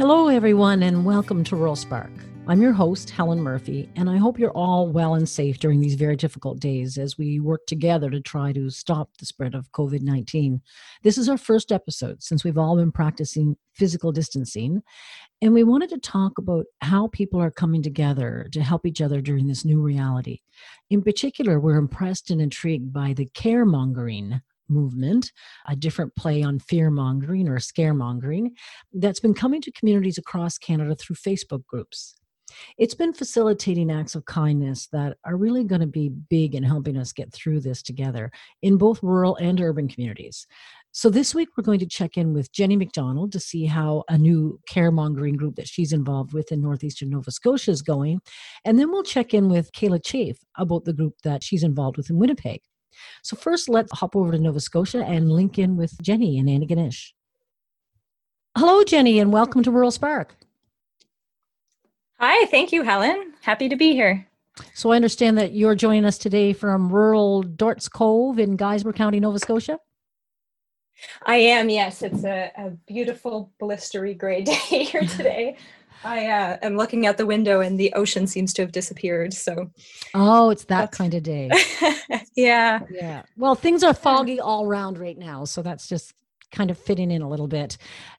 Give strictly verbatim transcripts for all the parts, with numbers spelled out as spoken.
Hello, everyone, and welcome to Rural Spark. I'm your host, Helen Murphy, and I hope you're all well and safe during these very difficult days as we work together to try to stop the spread of COVID nineteen. This is our first episode since we've all been practicing physical distancing, and we wanted to talk about how people are coming together to help each other during this new reality. In particular, we're impressed and intrigued by the caremongering movement, a different play on fear mongering or scaremongering that's been coming to communities across Canada through Facebook groups. It's been facilitating acts of kindness that are really going to be big in helping us get through this together in both rural and urban communities. So this week, we're going to check in with Jenny McDonald to see how a new caremongering group that she's involved with in northeastern Nova Scotia is going. And then we'll check in with Kayla Chafe about the group that she's involved with in Winnipeg. So first, let's hop over to Nova Scotia and link in with Jenny and Annie Ganesh. Hello, Jenny, and welcome to Rural Spark. Hi, thank you, Helen. Happy to be here. So I understand that you're joining us today from rural Dorts Cove in Guysborough County, Nova Scotia? I am, yes. It's a, a beautiful, blistery gray day here today. I uh, am looking out the window and the ocean seems to have disappeared. So, oh, it's that that's... kind of day. yeah. Yeah. Well, things are foggy all around right now. So that's just kind of fitting in a little bit.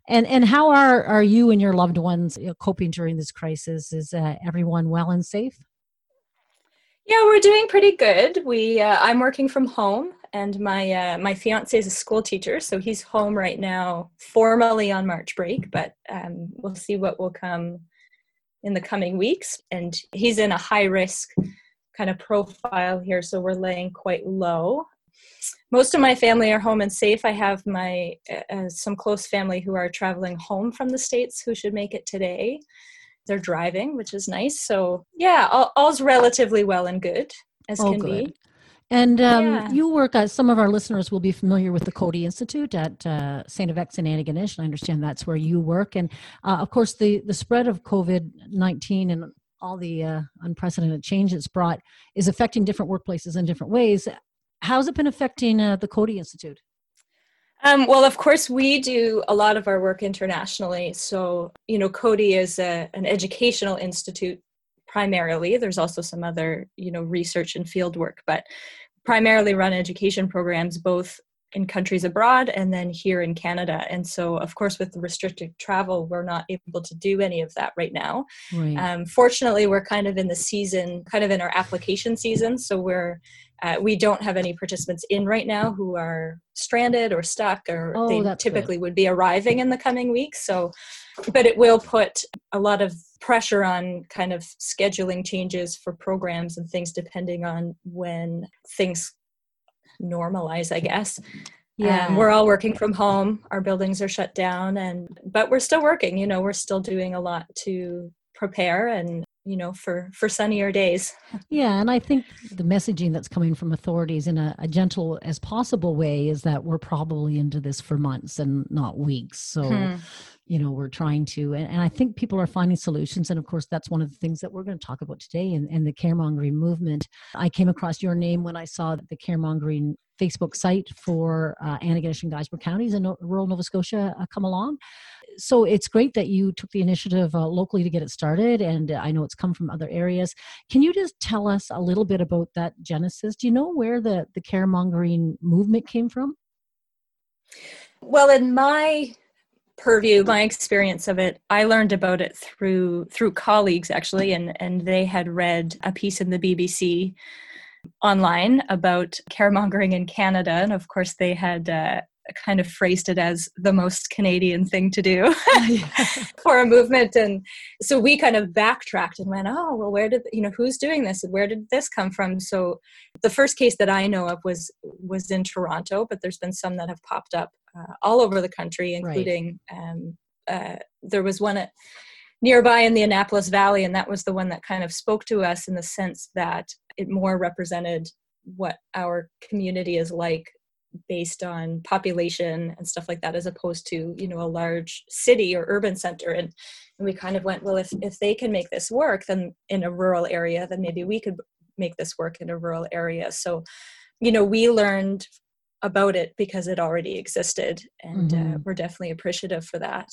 And and how are, are you and your loved ones coping during this crisis? Is uh, everyone well and safe? Yeah, we're doing pretty good. We uh, I'm working from home and my uh, my fiance is a school teacher, so he's home right now formally on March break, but um, we'll see what will come in the coming weeks. And he's in a high risk kind of profile here, so we're laying quite low. Most of my family are home and safe. I have my uh, some close family who are traveling home from the States who should make it today. They're driving, which is nice. So yeah, all, all's relatively well and good as oh, can good. be. And um, yeah. you work, uh, some of our listeners will be familiar with the Cody Institute at uh, Saint Avex in Annie Ganesh, and I understand that's where you work. And uh, of course, the, the spread of COVID nineteen and all the uh, unprecedented change it's brought is affecting different workplaces in different ways. How's it been affecting uh, the Cody Institute? Um, well, of course, we do a lot of our work internationally. So, you know, Cody is a, an educational institute primarily. There's also some other, you know, research and field work, but primarily run education programs both in countries abroad and then here in Canada. And so, of course, with the restricted travel, we're not able to do any of that right now. Right. Um, fortunately, we're kind of in the season, kind of in our application season. So we're Uh, we don't have any participants in right now who are stranded or stuck, or oh, they typically good. would be arriving in the coming weeks. So, but it will put a lot of pressure on kind of scheduling changes for programs and things depending on when things normalize, I guess. Yeah, um, we're all working from home. Our buildings are shut down, and but we're still working. You know, we're still doing a lot to prepare and you know, for, for sunnier days. Yeah. And I think the messaging that's coming from authorities in a, a gentle as possible way is that we're probably into this for months and not weeks. So, hmm. you know, we're trying to, and, and I think people are finding solutions. And of course, that's one of the things that we're going to talk about today and, and the caremongering movement. I came across your name when I saw the caremongering Facebook site for uh, Antigonish and Guysborough counties in no, rural Nova Scotia uh, come along. So it's great that you took the initiative uh, locally to get it started, and I know it's come from other areas. Can you just tell us a little bit about that genesis? Do you know where the, the caremongering movement came from? Well, in my purview, my experience of it, I learned about it through through colleagues, actually, and, and they had read a piece in the B B C online about caremongering in Canada, and of course they had uh, kind of phrased it as the most Canadian thing to do for a movement, and so we kind of backtracked and went, oh, well, where did, you know, who's doing this and where did this come from? So the first case that I know of was was in Toronto, but there's been some that have popped up uh, all over the country, including right. um, uh, there was one at nearby in the Annapolis Valley, and that was the one that kind of spoke to us in the sense that it more represented what our community is like based on population and stuff like that, as opposed to, you know, a large city or urban center. And, and we kind of went, well, if, if they can make this work then in a rural area, then maybe we could make this work in a rural area. So, you know, we learned about it because it already existed, and mm-hmm. uh, we're definitely appreciative for that.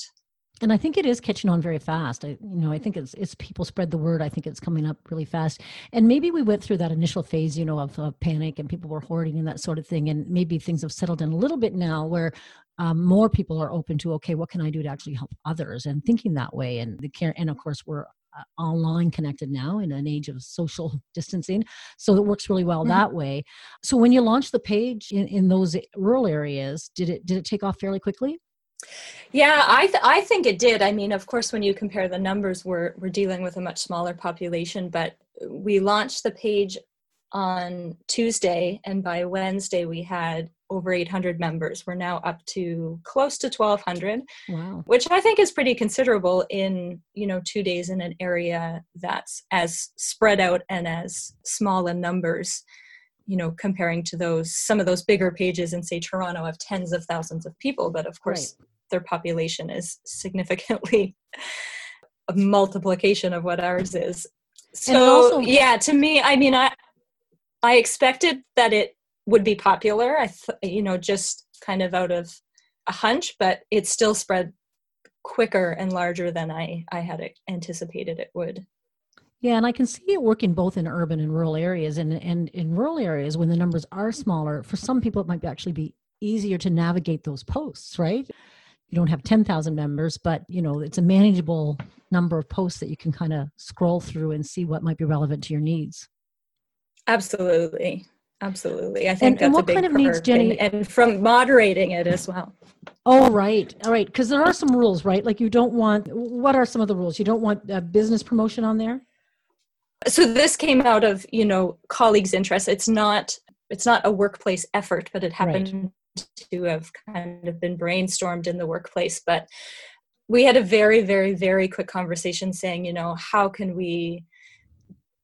And I think it is catching on very fast. I, you know, I think it's it's people spread the word. I think it's coming up really fast. And maybe we went through that initial phase, you know, of, of panic and people were hoarding and that sort of thing. And maybe things have settled in a little bit now where um, more people are open to, okay, what can I do to actually help others, and thinking that way. And the care, and of course we're uh, online connected now in an age of social distancing. So it works really well mm-hmm. that way. So when you launched the page in, in those rural areas, did it did it take off fairly quickly? Yeah, I th- I think it did. I mean, of course, when you compare the numbers, we're we're dealing with a much smaller population, but we launched the page on Tuesday, and by Wednesday, we had over eight hundred members. We're now up to close to twelve hundred, wow. which I think is pretty considerable in, you know, two days in an area that's as spread out and as small in numbers, you know, comparing to those, some of those bigger pages in, say, Toronto have tens of thousands of people, but of course right. their population is significantly a multiplication of what ours is. So also, yeah, to me, I mean, I, I expected that it would be popular, I th- you know, just kind of out of a hunch, but it still spread quicker and larger than I, I had anticipated it would. Yeah, and I can see it working both in urban and rural areas. And, and in rural areas, when the numbers are smaller, for some people, it might actually be easier to navigate those posts, right? You don't have ten thousand members, but, you know, it's a manageable number of posts that you can kind of scroll through and see what might be relevant to your needs. Absolutely. Absolutely. I think and, that's and what a big kind of needs, Jenny? And, and from moderating it as well. Oh, right. All right. Because there are some rules, right? Like you don't want, what are some of the rules? You don't want uh, business promotion on there? So this came out of, you know, colleagues' interests. It's not it's not a workplace effort, but it happened right. to have kind of been brainstormed in the workplace. But we had a very, very, very quick conversation saying, you know, how can we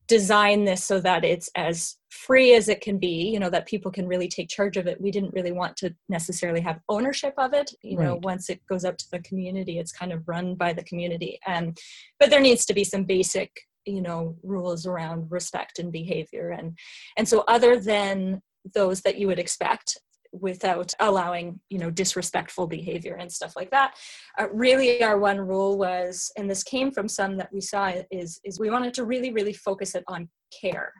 design this so that it's as free as it can be, you know, that people can really take charge of it. We didn't really want to necessarily have ownership of it. You right. know, once it goes up to the community, it's kind of run by the community. Um, but there needs to be some basic you know, rules around respect and behavior. And, and so other than those that you would expect without allowing, you know, disrespectful behavior and stuff like that, uh, really our one rule was, and this came from some that we saw, is, is we wanted to really, really focus it on care,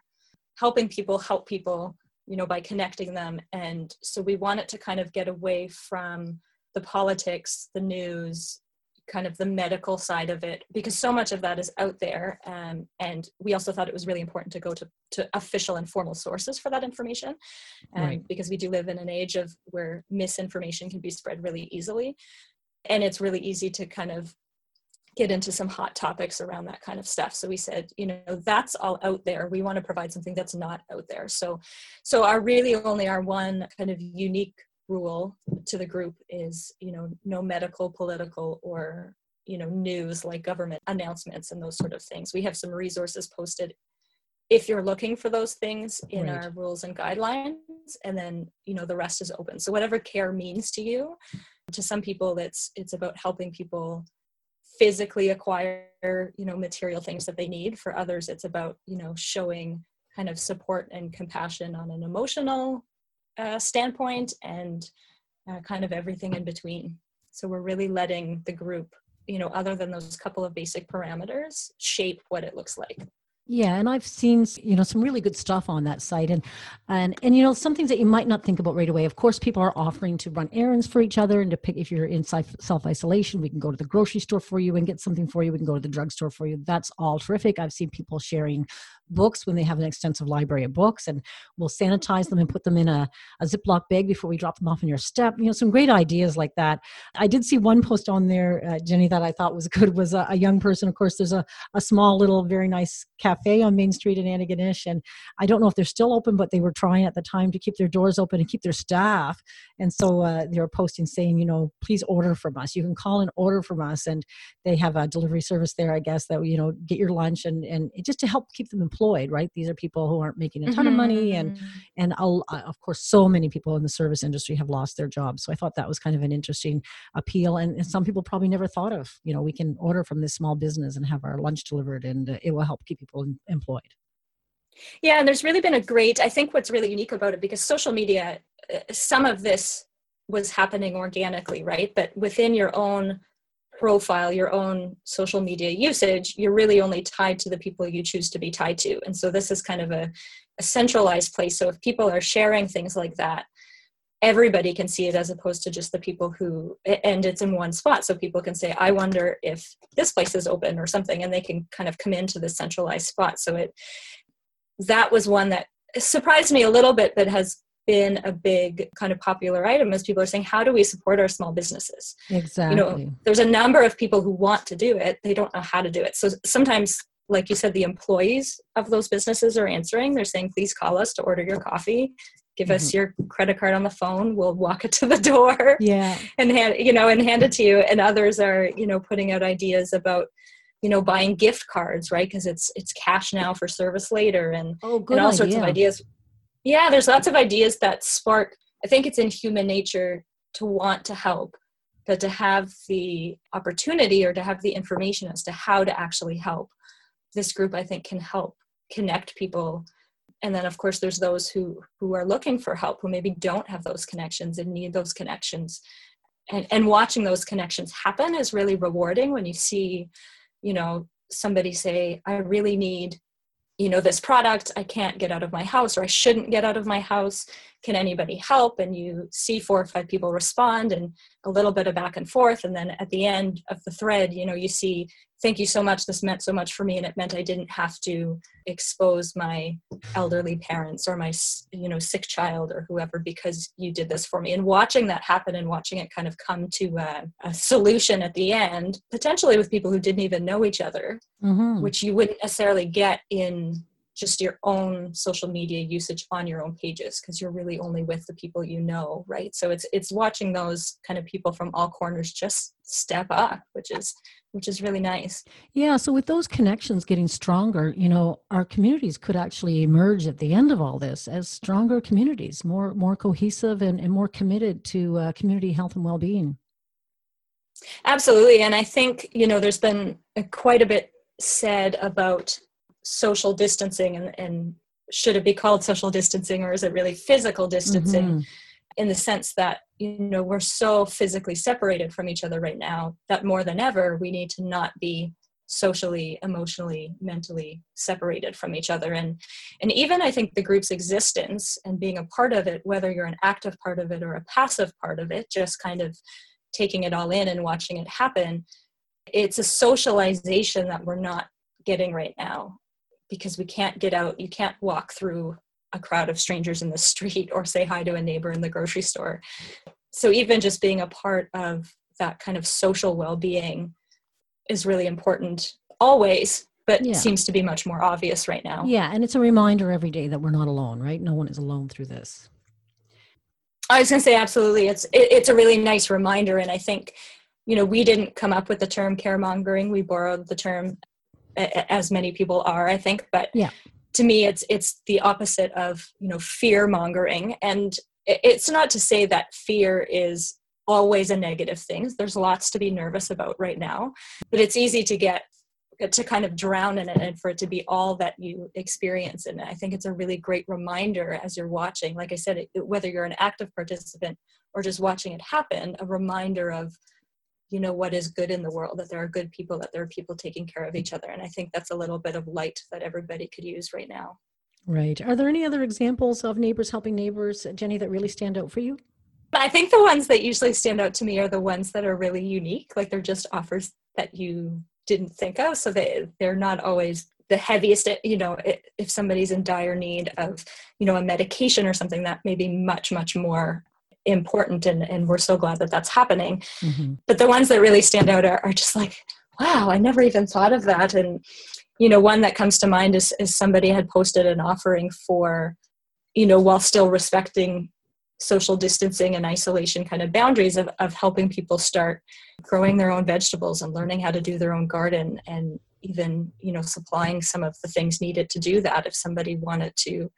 helping people help people, you know, by connecting them. And so we wanted to kind of get away from the politics, the news, kind of the medical side of it, because so much of that is out there. Um, and we also thought it was really important to go to, to official and formal sources for that information, um, right. because we do live in an age of where misinformation can be spread really easily. And it's really easy to kind of get into some hot topics around that kind of stuff. So we said, you know, that's all out there. We want to provide something that's not out there. So, so our really only our one kind of unique rule to the group is, you know, no medical, political, or, you know, news like government announcements and those sort of things. We have some resources posted if you're looking for those things in right. our rules and guidelines, and then, you know, the rest is open. So whatever care means to you, to some people it's it's about helping people physically acquire, you know, material things that they need. For others, it's about, you know, showing kind of support and compassion on an emotional Uh, standpoint, and uh, kind of everything in between. So we're really letting the group, you know, other than those couple of basic parameters, shape what it looks like. Yeah, and I've seen, you know, some really good stuff on that site, and and and you know, some things that you might not think about right away. Of course, people are offering to run errands for each other, and to pick if you're in self isolation, we can go to the grocery store for you and get something for you. We can go to the drugstore for you. That's all terrific. I've seen people sharing books when they have an extensive library of books, and we'll sanitize them and put them in a, a Ziploc bag before we drop them off in your step. You know, some great ideas like that. I did see one post on there, uh, Jenny, that I thought was good, was a, a young person. Of course, there's a, a small little very nice cafe on Main Street in Annie Ganesh, and I don't know if they're still open, but they were trying at the time to keep their doors open and keep their staff. And so uh, they were posting saying, you know, please order from us. You can call and order from us, and they have a delivery service there, I guess, that, you know, get your lunch, and, and just to help keep them employed. Employed, right? These are people who aren't making a ton mm-hmm. of money, and and of course, so many people in the service industry have lost their jobs. So I thought that was kind of an interesting appeal, and, and some people probably never thought of. You know, we can order from this small business and have our lunch delivered, and uh, it will help keep people in, employed. Yeah, and there's really been a great. I think what's really unique about it, because social media, some of this was happening organically, right? But within your own profile, your own social media usage, you're really only tied to the people you choose to be tied to. And so this is kind of a, a centralized place. So if people are sharing things like that, everybody can see it as opposed to just the people who, and it's in one spot. So people can say, I wonder if this place is open or something, and they can kind of come into the centralized spot. So it, that was one that surprised me a little bit, but has been a big kind of popular item, as people are saying, how do we support our small businesses? Exactly. You know, there's a number of people who want to do it. They don't know how to do it. So sometimes, like you said, the employees of those businesses are answering. They're saying, please call us to order your coffee. Give mm-hmm. us your credit card on the phone. We'll walk it to the door yeah. and hand, you know, and hand it to you. And others are, you know, putting out ideas about, you know, buying gift cards, right? Because it's it's cash now for service later, and, oh, good and all idea. sorts of ideas. Yeah, there's lots of ideas that spark. I think it's in human nature to want to help, but to have the opportunity or to have the information as to how to actually help, this group, I think, can help connect people. And then, of course, there's those who, who are looking for help, who maybe don't have those connections and need those connections. And, and watching those connections happen is really rewarding when you see, you know, somebody say, I really need, you know, this product, I can't get out of my house, or I shouldn't get out of my house. Can anybody help? And you see four or five people respond, and a little bit of back and forth. And then at the end of the thread, you know, you see, thank you so much. This meant so much for me. And it meant I didn't have to expose my elderly parents or my, you know, sick child or whoever, because you did this for me. And watching that happen and watching it kind of come to a, a solution at the end, potentially with people who didn't even know each other, mm-hmm. which you wouldn't necessarily get in just your own social media usage on your own pages, because you're really only with the people you know, right? So it's it's watching those kind of people from all corners just step up, which is which is really nice. Yeah, so with those connections getting stronger, you know, our communities could actually emerge at the end of all this as stronger communities, more more cohesive and, and more committed to uh, community health and well-being. Absolutely, and I think, you know, there's been quite a bit said about social distancing and, and should it be called social distancing, or is it really physical distancing, mm-hmm. in the sense that, you know, we're so physically separated from each other right now that more than ever we need to not be socially, emotionally, mentally separated from each other. And and even I think the group's existence and being a part of it, whether you're an active part of it or a passive part of it, just kind of taking it all in and watching it happen, it's a socialization that we're not getting right now. Because we can't get out, you can't walk through a crowd of strangers in the street or say hi to a neighbor in the grocery store. So even just being a part of that kind of social well-being is really important always, but yeah. seems to be much more obvious right now. Yeah, and it's a reminder every day that we're not alone, right? No one is alone through this. I was going to say, absolutely. It's it, it's a really nice reminder. And I think, you know, we didn't come up with the term caremongering. We borrowed the term, as many people are, I think, but yeah. to me, it's it's the opposite of, you know, fear mongering. And it's not to say that fear is always a negative thing. There's lots to be nervous about right now, but it's easy to get to kind of drown in it and for it to be all that you experience. And I think it's a really great reminder as you're watching, like I said, it, whether you're an active participant or just watching it happen, a reminder of, you know, what is good in the world, that there are good people, that there are people taking care of each other. And I think that's a little bit of light that everybody could use right now. Right. Are there any other examples of neighbors helping neighbors, Jenny, that really stand out for you? I think the ones that usually stand out to me are the ones that are really unique. Like they're just offers that you didn't think of. So they, they're not always the heaviest, you know, if somebody's in dire need of, you know, a medication or something, that may be much, much more important, and, and we're so glad that that's happening. Mm-hmm. But the ones that really stand out are, are just like, wow, I never even thought of that. And, you know, one that comes to mind is, is somebody had posted an offering for, you know, while still respecting social distancing and isolation kind of boundaries of, of helping people start growing their own vegetables and learning how to do their own garden, and even, you know, supplying some of the things needed to do that if somebody wanted to,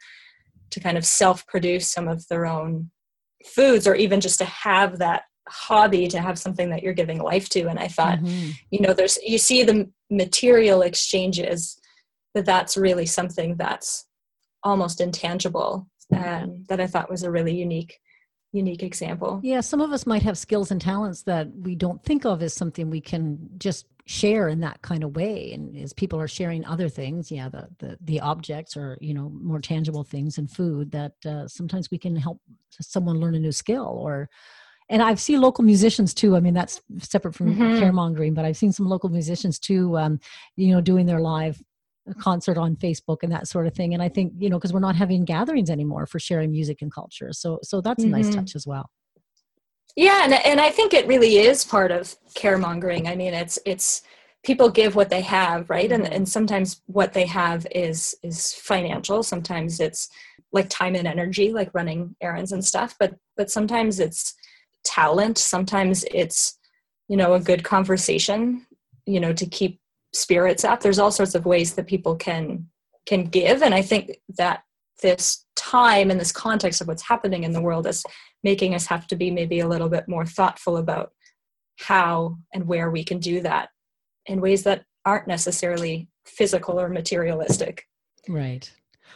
to kind of self-produce some of their own foods, or even just to have that hobby, to have something that you're giving life to. And I thought, mm-hmm. you know, there's, you see the material exchanges, but that's really something that's almost intangible, um, that I thought was a really unique unique example. Yeah, some of us might have skills and talents that we don't think of as something we can just share in that kind of way. And as people are sharing other things, yeah, the the, the objects or, you know, more tangible things and food that uh, sometimes we can help someone learn a new skill. Or, and I've seen local musicians too. I mean, that's separate from mm-hmm. caremongering, but I've seen some local musicians too, um, you know, doing their live concert on Facebook and that sort of thing. And I think, you know, because we're not having gatherings anymore for sharing music and culture. So, so that's mm-hmm. a nice touch as well. Yeah. And, and I think it really is part of caremongering. I mean, it's, it's people give what they have, right? And and sometimes what they have is, is financial. Sometimes it's like time and energy, like running errands and stuff, but, but sometimes it's talent. Sometimes it's, you know, a good conversation, you know, to keep spirits up. There's all sorts of ways that people can, can give. And I think that this time and this context of what's happening in the world is making us have to be maybe a little bit more thoughtful about how and where we can do that in ways that aren't necessarily physical or materialistic. Right.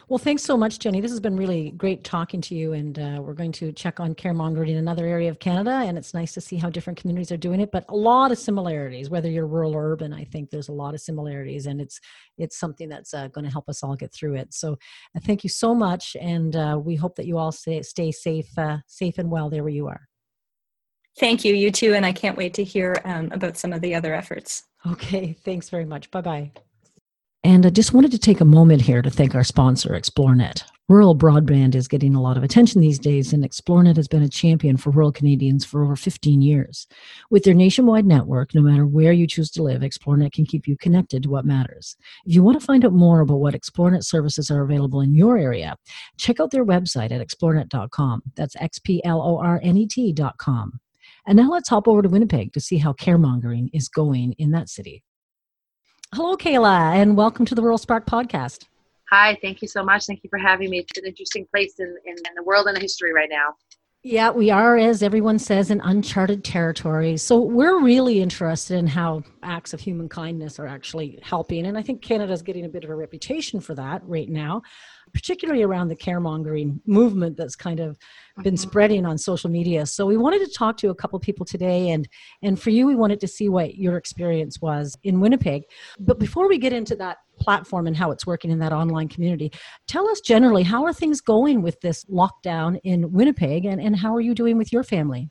Well, thanks so much, Jenny. This has been really great talking to you, and uh, we're going to check on caremongering in another area of Canada, and it's nice to see how different communities are doing it, but a lot of similarities, whether you're rural or urban. I think there's a lot of similarities, and it's it's something that's uh, going to help us all get through it. So uh, thank you so much, and uh, we hope that you all stay, stay safe uh, safe and well there where you are. Thank you, you too, and I can't wait to hear um, about some of the other efforts. Okay, thanks very much. Bye-bye. And I just wanted to take a moment here to thank our sponsor, Xplornet. Rural broadband is getting a lot of attention these days, and Xplornet has been a champion for rural Canadians for over fifteen years. With their nationwide network, no matter where you choose to live, Xplornet can keep you connected to what matters. If you want to find out more about what Xplornet services are available in your area, check out their website at xplornet dot com. That's X P L O R N E T dot com. And now let's hop over to Winnipeg to see how caremongering is going in that city. Hello, Kayla, and welcome to the Rural Spark podcast. Hi, thank you so much. Thank you for having me. It's an interesting place in, in, in the world and the history right now. Yeah, we are, as everyone says, in uncharted territory. So we're really interested in how acts of human kindness are actually helping. And I think Canada's getting a bit of a reputation for that right now, particularly around the caremongering movement that's kind of been spreading on social media. So we wanted to talk to a couple people today, and and for you, we wanted to see what your experience was in Winnipeg. But before we get into that platform and how it's working in that online community, tell us generally, how are things going with this lockdown in Winnipeg, and, and how are you doing with your family?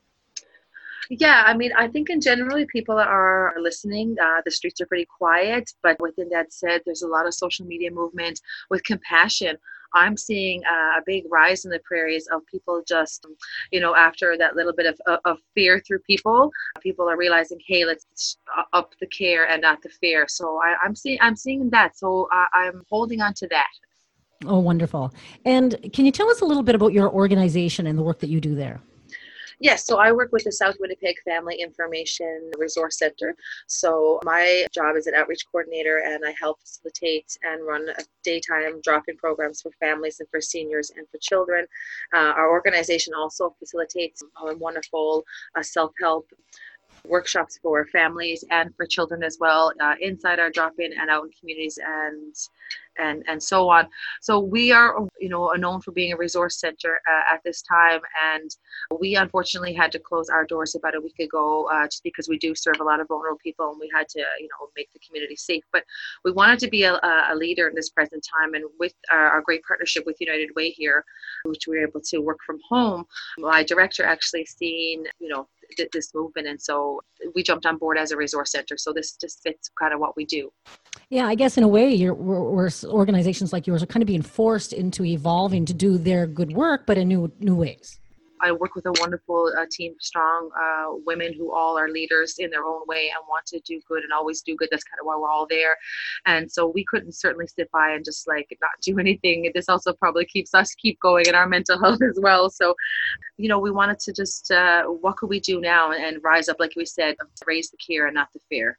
Yeah, I mean, I think in generally people are listening. Uh, the streets are pretty quiet, but within that said, there's a lot of social media movement with compassion. I'm seeing a big rise in the prairies of people just, you know, after that little bit of, of fear through people, people are realizing, hey, let's up the care and not the fear. So I, I'm seeing, I'm seeing that. So I, I'm holding on to that. Oh, wonderful. And can you tell us a little bit about your organization and the work that you do there? Yes, so I work with the South Winnipeg Family Information Resource Center. So my job is an outreach coordinator, and I help facilitate and run daytime drop-in programs for families and for seniors and for children. Uh, our organization also facilitates um, wonderful uh, self-help workshops for families and for children as well, uh, inside our drop-in and out in communities and and and so on. So we are, you know, known for being a resource center uh, at this time, and we unfortunately had to close our doors about a week ago uh, just because we do serve a lot of vulnerable people, and we had to, you know, make the community safe. But we wanted to be a, a leader in this present time, and with our, our great partnership with United Way here, which we were able to work from home, my director actually seen, you know, this movement, and so we jumped on board as a resource center. So this just fits kind of what we do. Yeah, I guess in a way, you're, we're, we're organizations like yours are kind of being forced into evolving to do their good work, but in new new ways. I work with a wonderful uh, team, strong uh, women who all are leaders in their own way and want to do good and always do good. That's kind of why we're all there. And so we couldn't certainly sit by and just like not do anything. This also probably keeps us keep going in our mental health as well. So, you know, we wanted to just, uh, what could we do now and rise up, like we said, raise the care and not the fear.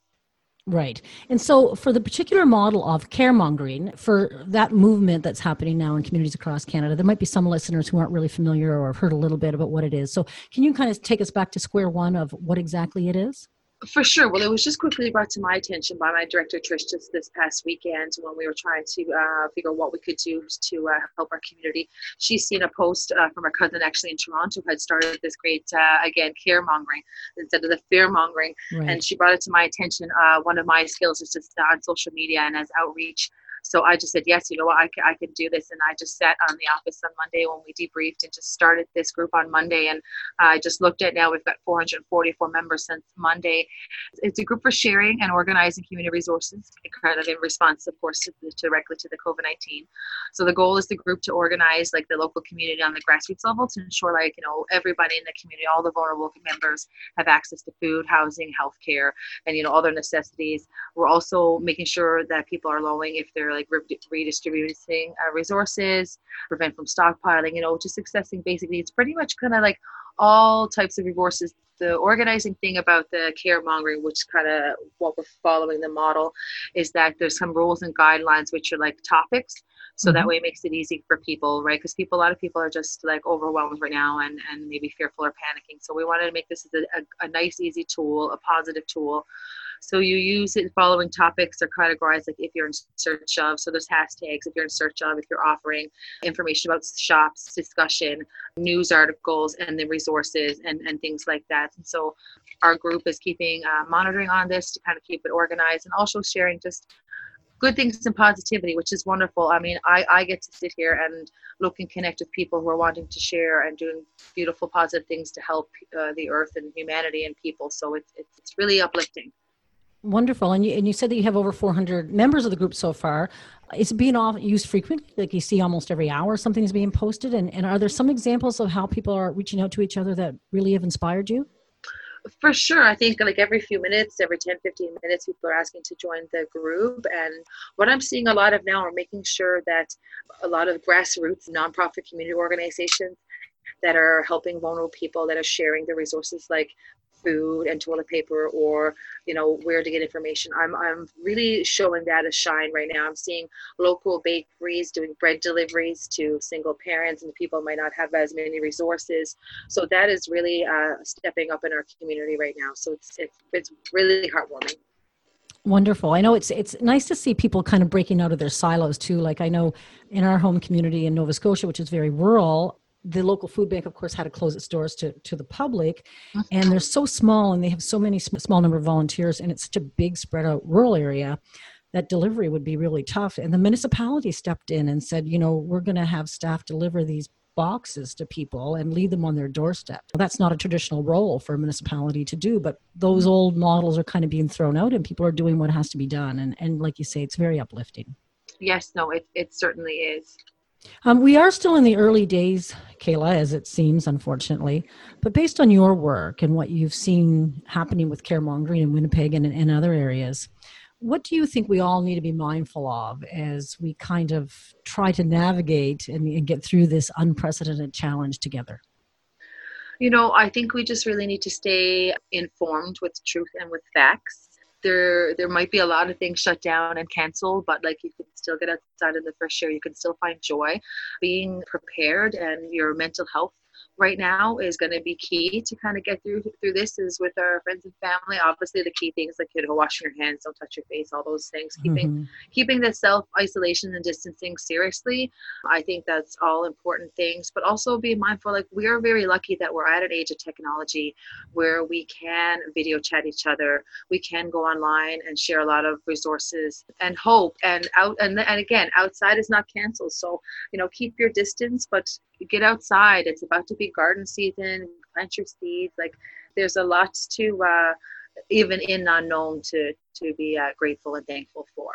Right. And so for the particular model of caremongering, for that movement that's happening now in communities across Canada, there might be some listeners who aren't really familiar or have heard a little bit about what it is. So can you kind of take us back to square one of what exactly it is? For sure. Well, it was just quickly brought to my attention by my director, Trish, just this past weekend when we were trying to uh, figure out what we could do to uh, help our community. She's seen a post uh, from her cousin actually in Toronto who had started this great, uh, again, caremongering instead of the fear-mongering. Right. And she brought it to my attention. Uh, one of my skills is just on social media and as outreach. So I just said, yes, you know what, I, c- I can do this. And I just sat on the office on Monday when we debriefed and just started this group on Monday. And I just looked at now, we've got four hundred forty-four members since Monday. It's a group for sharing and organizing community resources, kind of in response, of course, to, to directly to the COVID nineteen. So the goal is the group to organize like the local community on the grassroots level to ensure like, you know, everybody in the community, all the vulnerable members have access to food, housing, healthcare, and, you know, other necessities. We're also making sure that people are allowing if they're like redistributing uh, resources, prevent from stockpiling, you know, just accessing basically, it's pretty much kind of like all types of resources. The organizing thing about the caremongering, which kind of what we're following the model, is that there's some rules and guidelines which are like topics. So mm-hmm. that way it makes it easy for people, right? Because people, a lot of people are just like overwhelmed right now and, and maybe fearful or panicking. So we wanted to make this a, a, a nice, easy tool, a positive tool. So you use it following topics or categorized, like if you're in search of, so there's hashtags, if you're in search of, if you're offering information about shops, discussion, news articles, and the resources and, and things like that. And so our group is keeping uh, monitoring on this to kind of keep it organized and also sharing just good things and positivity, which is wonderful. I mean, I, I get to sit here and look and connect with people who are wanting to share and doing beautiful, positive things to help uh, the earth and humanity and people. So it's it's, it's really uplifting. Wonderful. And you, and you said that you have over four hundred members of the group so far. It's being used frequently, like you see almost every hour something is being posted. And, and are there some examples of how people are reaching out to each other that really have inspired you? For sure. I think like every few minutes, every ten, fifteen minutes, people are asking to join the group. And what I'm seeing a lot of now are making sure that a lot of grassroots nonprofit community organizations that are helping vulnerable people, that are sharing the resources like food and toilet paper, or you know, where to get information. I'm I'm really showing that a shine right now. I'm seeing local bakeries doing bread deliveries to single parents and people might not have as many resources. So that is really uh, stepping up in our community right now. So it's it's it's really heartwarming. Wonderful. I know it's it's nice to see people kind of breaking out of their silos too. Like I know in our home community in Nova Scotia, which is very rural, the local food bank, of course, had to close its doors to, to the public. And they're so small and they have so many sm- small number of volunteers. And it's such a big spread out rural area that delivery would be really tough. And the municipality stepped in and said, you know, we're going to have staff deliver these boxes to people and leave them on their doorstep. Well, that's not a traditional role for a municipality to do, but those old models are kind of being thrown out and people are doing what has to be done. And, and like you say, it's very uplifting. Yes, no, it, it certainly is. Um, we are still in the early days, Kayla, as it seems, unfortunately, but based on your work and what you've seen happening with caremongering in Winnipeg and in other areas, what do you think we all need to be mindful of as we kind of try to navigate and, and get through this unprecedented challenge together? You know, I think we just really need to stay informed with truth and with facts. There there might be a lot of things shut down and canceled, but like you can still get outside in the fresh air. You can still find joy. Being prepared and your mental health right now is going to be key to kind of get through through this is with our friends and family. Obviously, the key things like, you know, washing your hands, don't touch your face, all those things. Keeping mm-hmm. keeping the self-isolation and distancing seriously. I think that's all important things. But also be mindful, like we are very lucky that we're at an age of technology where we can video chat each other. We can go online and share a lot of resources and hope. And out and, and again, outside is not canceled. So, you know, keep your distance, but get outside. It's about to be garden season. Plant your seeds. Like there's a lot to uh, even in unknown to to be uh, grateful and thankful for.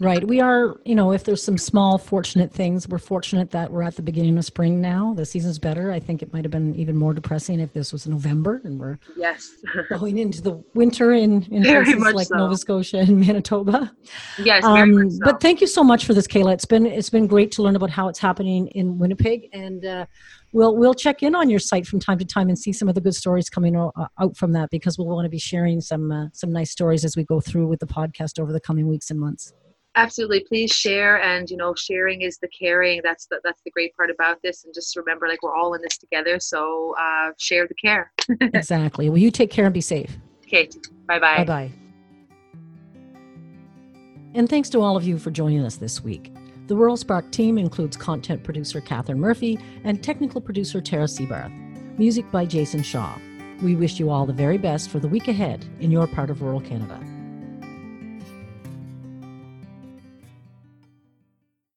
Right. We are, you know, if there's some small fortunate things, we're fortunate that we're at the beginning of spring now. The season's better. I think it might have been even more depressing if this was November and we're yes going into the winter in, in places like so. Nova Scotia and Manitoba. Yes, um, very much so. But thank you so much for this, Kayla. It's been it's been great to learn about how it's happening in Winnipeg, and uh, we'll we'll check in on your site from time to time and see some of the good stories coming o- out from that, because we'll want to be sharing some uh, some nice stories as we go through with the podcast over the coming weeks and months. Absolutely. Please share. And, you know, sharing is the caring. That's the, that's the great part about this. And just remember, like, we're all in this together. So uh, share the care. Exactly. Well, you take care and be safe. Kate. Bye-bye. Bye-bye. And thanks to all of you for joining us this week. The Rural Spark team includes content producer Catherine Murphy and technical producer Tara Seabarth. Music by Jason Shaw. We wish you all the very best for the week ahead in your part of rural Canada.